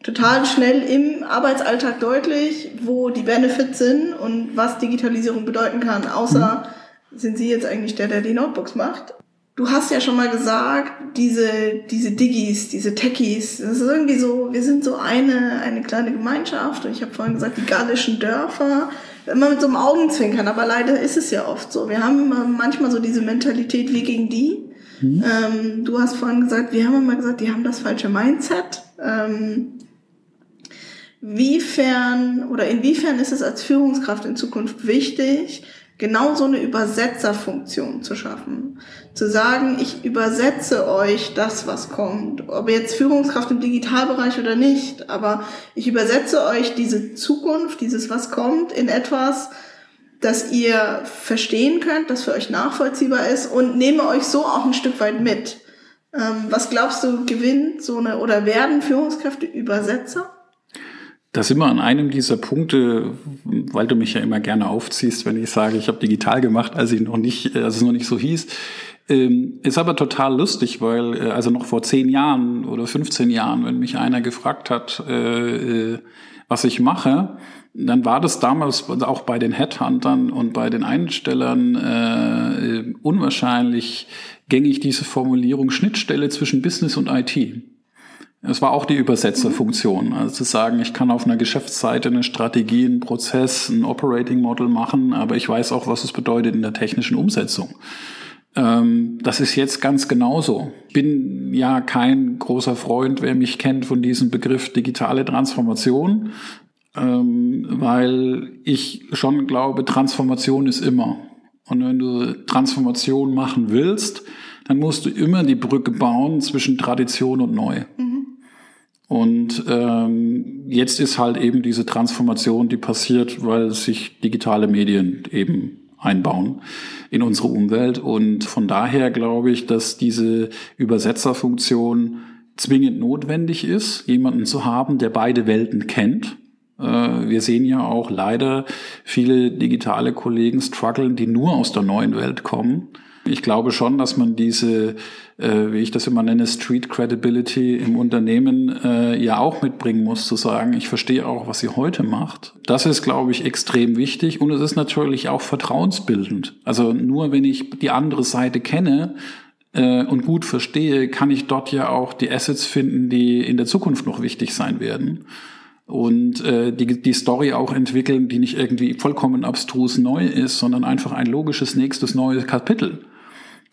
total schnell im Arbeitsalltag deutlich, wo die Benefits sind und was Digitalisierung bedeuten kann. Außer, sind Sie jetzt eigentlich der, der die Notebooks macht? Du hast ja schon mal gesagt, diese, diese Digis, diese Techies, das ist irgendwie so, wir sind so eine, eine kleine Gemeinschaft. Und ich habe vorhin gesagt, die gallischen Dörfer, immer mit so einem Augenzwinkern. Aber leider ist es ja oft so. Wir haben manchmal so diese Mentalität, wir gegen die. Mhm. Ähm, du hast vorhin gesagt, wir haben immer gesagt, die haben das falsche Mindset. Ähm, Wiefern oder inwiefern ist es als Führungskraft in Zukunft wichtig, genau so eine Übersetzerfunktion zu schaffen? Zu sagen, ich übersetze euch das, was kommt. Ob jetzt Führungskraft im Digitalbereich oder nicht, aber ich übersetze euch diese Zukunft, dieses was kommt, in etwas, das ihr verstehen könnt, das für euch nachvollziehbar ist und nehme euch so auch ein Stück weit mit. Ähm, was glaubst du, gewinnt so eine oder werden Führungskräfte Übersetzer? Da sind wir an einem dieser Punkte, weil du mich ja immer gerne aufziehst, wenn ich sage, ich habe digital gemacht, als ich noch nicht, als es noch nicht so hieß. Ähm, ist aber total lustig, weil, also noch vor zehn Jahren oder fünfzehn Jahren, wenn mich einer gefragt hat, äh, was ich mache, dann war das damals auch bei den Headhuntern und bei den Einstellern äh, unwahrscheinlich gängig diese Formulierung Schnittstelle zwischen Business und I T. Es war auch die Übersetzerfunktion, also zu sagen, ich kann auf einer Geschäftsseite eine Strategie, einen Prozess, ein Operating Model machen, aber ich weiß auch, was es bedeutet in der technischen Umsetzung. Ähm, das ist jetzt ganz genauso. Ich bin ja kein großer Freund, wer mich kennt, von diesem Begriff digitale Transformation, ähm, weil ich schon glaube, Transformation ist immer. Und wenn du Transformation machen willst, dann musst du immer die Brücke bauen zwischen Tradition und Neu. Mhm. Und ähm, jetzt ist halt eben diese Transformation, die passiert, weil sich digitale Medien eben einbauen in unsere Umwelt. Und von daher glaube ich, dass diese Übersetzerfunktion zwingend notwendig ist, jemanden zu haben, der beide Welten kennt. Wir sehen ja auch leider viele digitale Kollegen strugglen, die nur aus der neuen Welt kommen. Ich glaube schon, dass man diese, wie ich das immer nenne, Street Credibility im Unternehmen ja auch mitbringen muss, zu sagen, ich verstehe auch, was ihr heute macht. Das ist, glaube ich, extrem wichtig und es ist natürlich auch vertrauensbildend. Also nur wenn ich die andere Seite kenne und gut verstehe, kann ich dort ja auch die Assets finden, die in der Zukunft noch wichtig sein werden. Und äh, die, die Story auch entwickeln, die nicht irgendwie vollkommen abstrus neu ist, sondern einfach ein logisches nächstes neues Kapitel.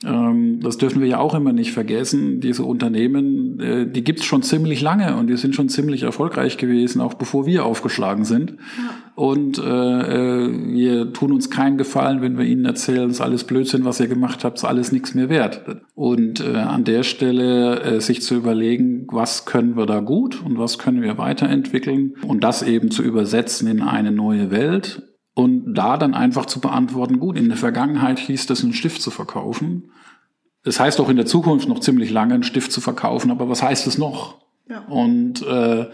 Ähm, das dürfen wir ja auch immer nicht vergessen. Diese Unternehmen, äh, die gibt's schon ziemlich lange und die sind schon ziemlich erfolgreich gewesen, auch bevor wir aufgeschlagen sind. Ja. Und äh, wir tun uns keinen Gefallen, wenn wir ihnen erzählen, es ist alles Blödsinn, was ihr gemacht habt, es ist alles nichts mehr wert. Und äh, an der Stelle äh, sich zu überlegen, was können wir da gut und was können wir weiterentwickeln und das eben zu übersetzen in eine neue Welt. Und da dann einfach zu beantworten, gut, in der Vergangenheit hieß das, einen Stift zu verkaufen. Das heißt auch in der Zukunft noch ziemlich lange, einen Stift zu verkaufen, aber was heißt es noch? Ja. Und äh,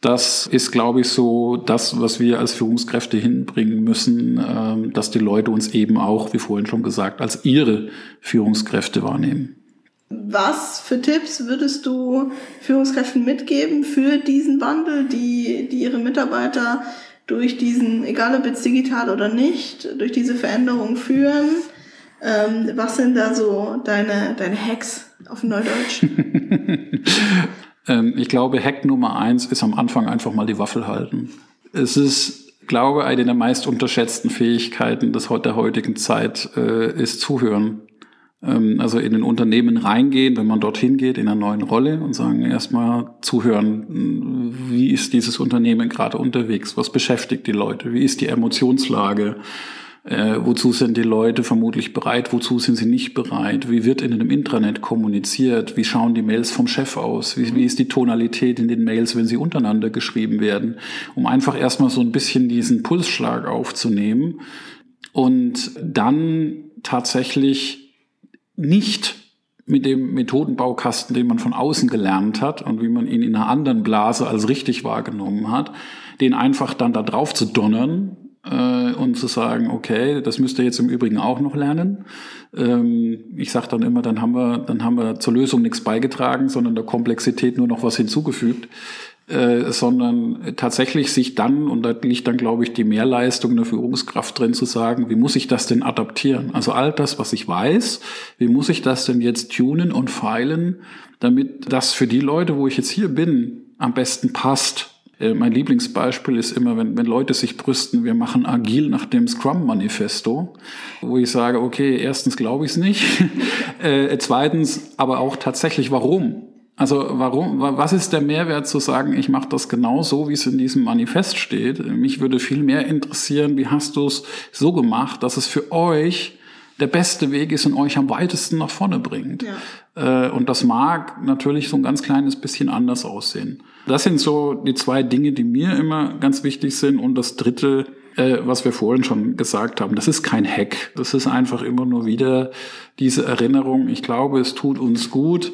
das ist, glaube ich, so das, was wir als Führungskräfte hinbringen müssen, äh, dass die Leute uns eben auch, wie vorhin schon gesagt, als ihre Führungskräfte wahrnehmen. Was für Tipps würdest du Führungskräften mitgeben für diesen Wandel, die, die ihre Mitarbeiter durch diesen, egal ob jetzt digital oder nicht, durch diese Veränderung führen? Ähm, was sind da so deine, deine Hacks auf Neudeutsch? ähm, ich glaube, Hack Nummer eins ist am Anfang einfach mal die Waffel halten. Es ist, glaube ich, eine der meist unterschätzten Fähigkeiten des, der heutigen Zeit äh, ist Zuhören. Ähm, also in den Unternehmen reingehen, wenn man dorthin geht, in einer neuen Rolle und sagen, erstmal zuhören. Wie ist dieses Unternehmen gerade unterwegs? Was beschäftigt die Leute? Wie ist die Emotionslage? Äh, wozu sind die Leute vermutlich bereit, wozu sind sie nicht bereit, wie wird in einem Intranet kommuniziert, wie schauen die Mails vom Chef aus, wie, wie ist die Tonalität in den Mails, wenn sie untereinander geschrieben werden, um einfach erstmal so ein bisschen diesen Pulsschlag aufzunehmen und dann tatsächlich nicht mit dem Methodenbaukasten, den man von außen gelernt hat und wie man ihn in einer anderen Blase als richtig wahrgenommen hat, den einfach dann da drauf zu donnern, und zu sagen, okay, das müsst ihr jetzt im Übrigen auch noch lernen. Ich sage dann immer, dann haben wir, dann haben wir zur Lösung nichts beigetragen, sondern der Komplexität nur noch was hinzugefügt, sondern tatsächlich sich dann, und da liegt dann, glaube ich, die Mehrleistung der Führungskraft drin, zu sagen, wie muss ich das denn adaptieren? Also all das, was ich weiß, wie muss ich das denn jetzt tunen und feilen, damit das für die Leute, wo ich jetzt hier bin, am besten passt. Mein Lieblingsbeispiel ist immer, wenn, wenn Leute sich brüsten, wir machen agil nach dem Scrum-Manifesto, wo ich sage, okay, erstens glaube ich es nicht, äh, zweitens aber auch tatsächlich, warum? Also warum? Was ist der Mehrwert zu sagen, ich mache das genau so, wie es in diesem Manifest steht? Mich würde viel mehr interessieren, wie hast du es so gemacht, dass es für euch der beste Weg ist und euch am weitesten nach vorne bringt. Ja. Und das mag natürlich so ein ganz kleines bisschen anders aussehen. Das sind so die zwei Dinge, die mir immer ganz wichtig sind. Und das Dritte, was wir vorhin schon gesagt haben, das ist kein Hack. Das ist einfach immer nur wieder diese Erinnerung. Ich glaube, es tut uns gut,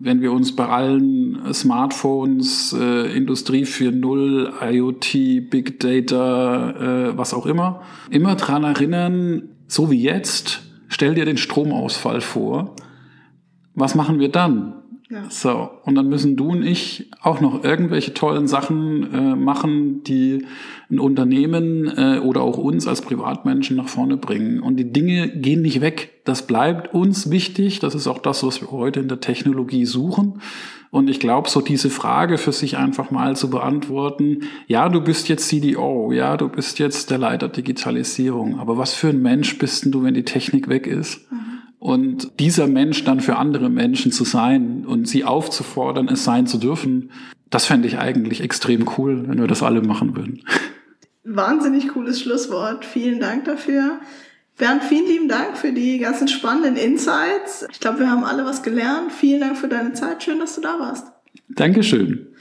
wenn wir uns bei allen Smartphones, äh, Industrie vier null, IoT, Big Data, äh, was auch immer, immer dran erinnern, so wie jetzt, stell dir den Stromausfall vor. Was machen wir dann? Ja. So, und dann müssen du und ich auch noch irgendwelche tollen Sachen äh, machen, die ein Unternehmen äh, oder auch uns als Privatmenschen nach vorne bringen. Und die Dinge gehen nicht weg. Das bleibt uns wichtig. Das ist auch das, was wir heute in der Technologie suchen. Und ich glaube, so diese Frage für sich einfach mal zu beantworten, ja, du bist jetzt C D O, ja, du bist jetzt der Leiter Digitalisierung, aber was für ein Mensch bist denn du, wenn die Technik weg ist? Mhm. Und dieser Mensch dann für andere Menschen zu sein und sie aufzufordern, es sein zu dürfen, das fände ich eigentlich extrem cool, wenn wir das alle machen würden. Wahnsinnig cooles Schlusswort. Vielen Dank dafür. Bernd, vielen lieben Dank für die ganzen spannenden Insights. Ich glaube, wir haben alle was gelernt. Vielen Dank für deine Zeit. Schön, dass du da warst. Dankeschön.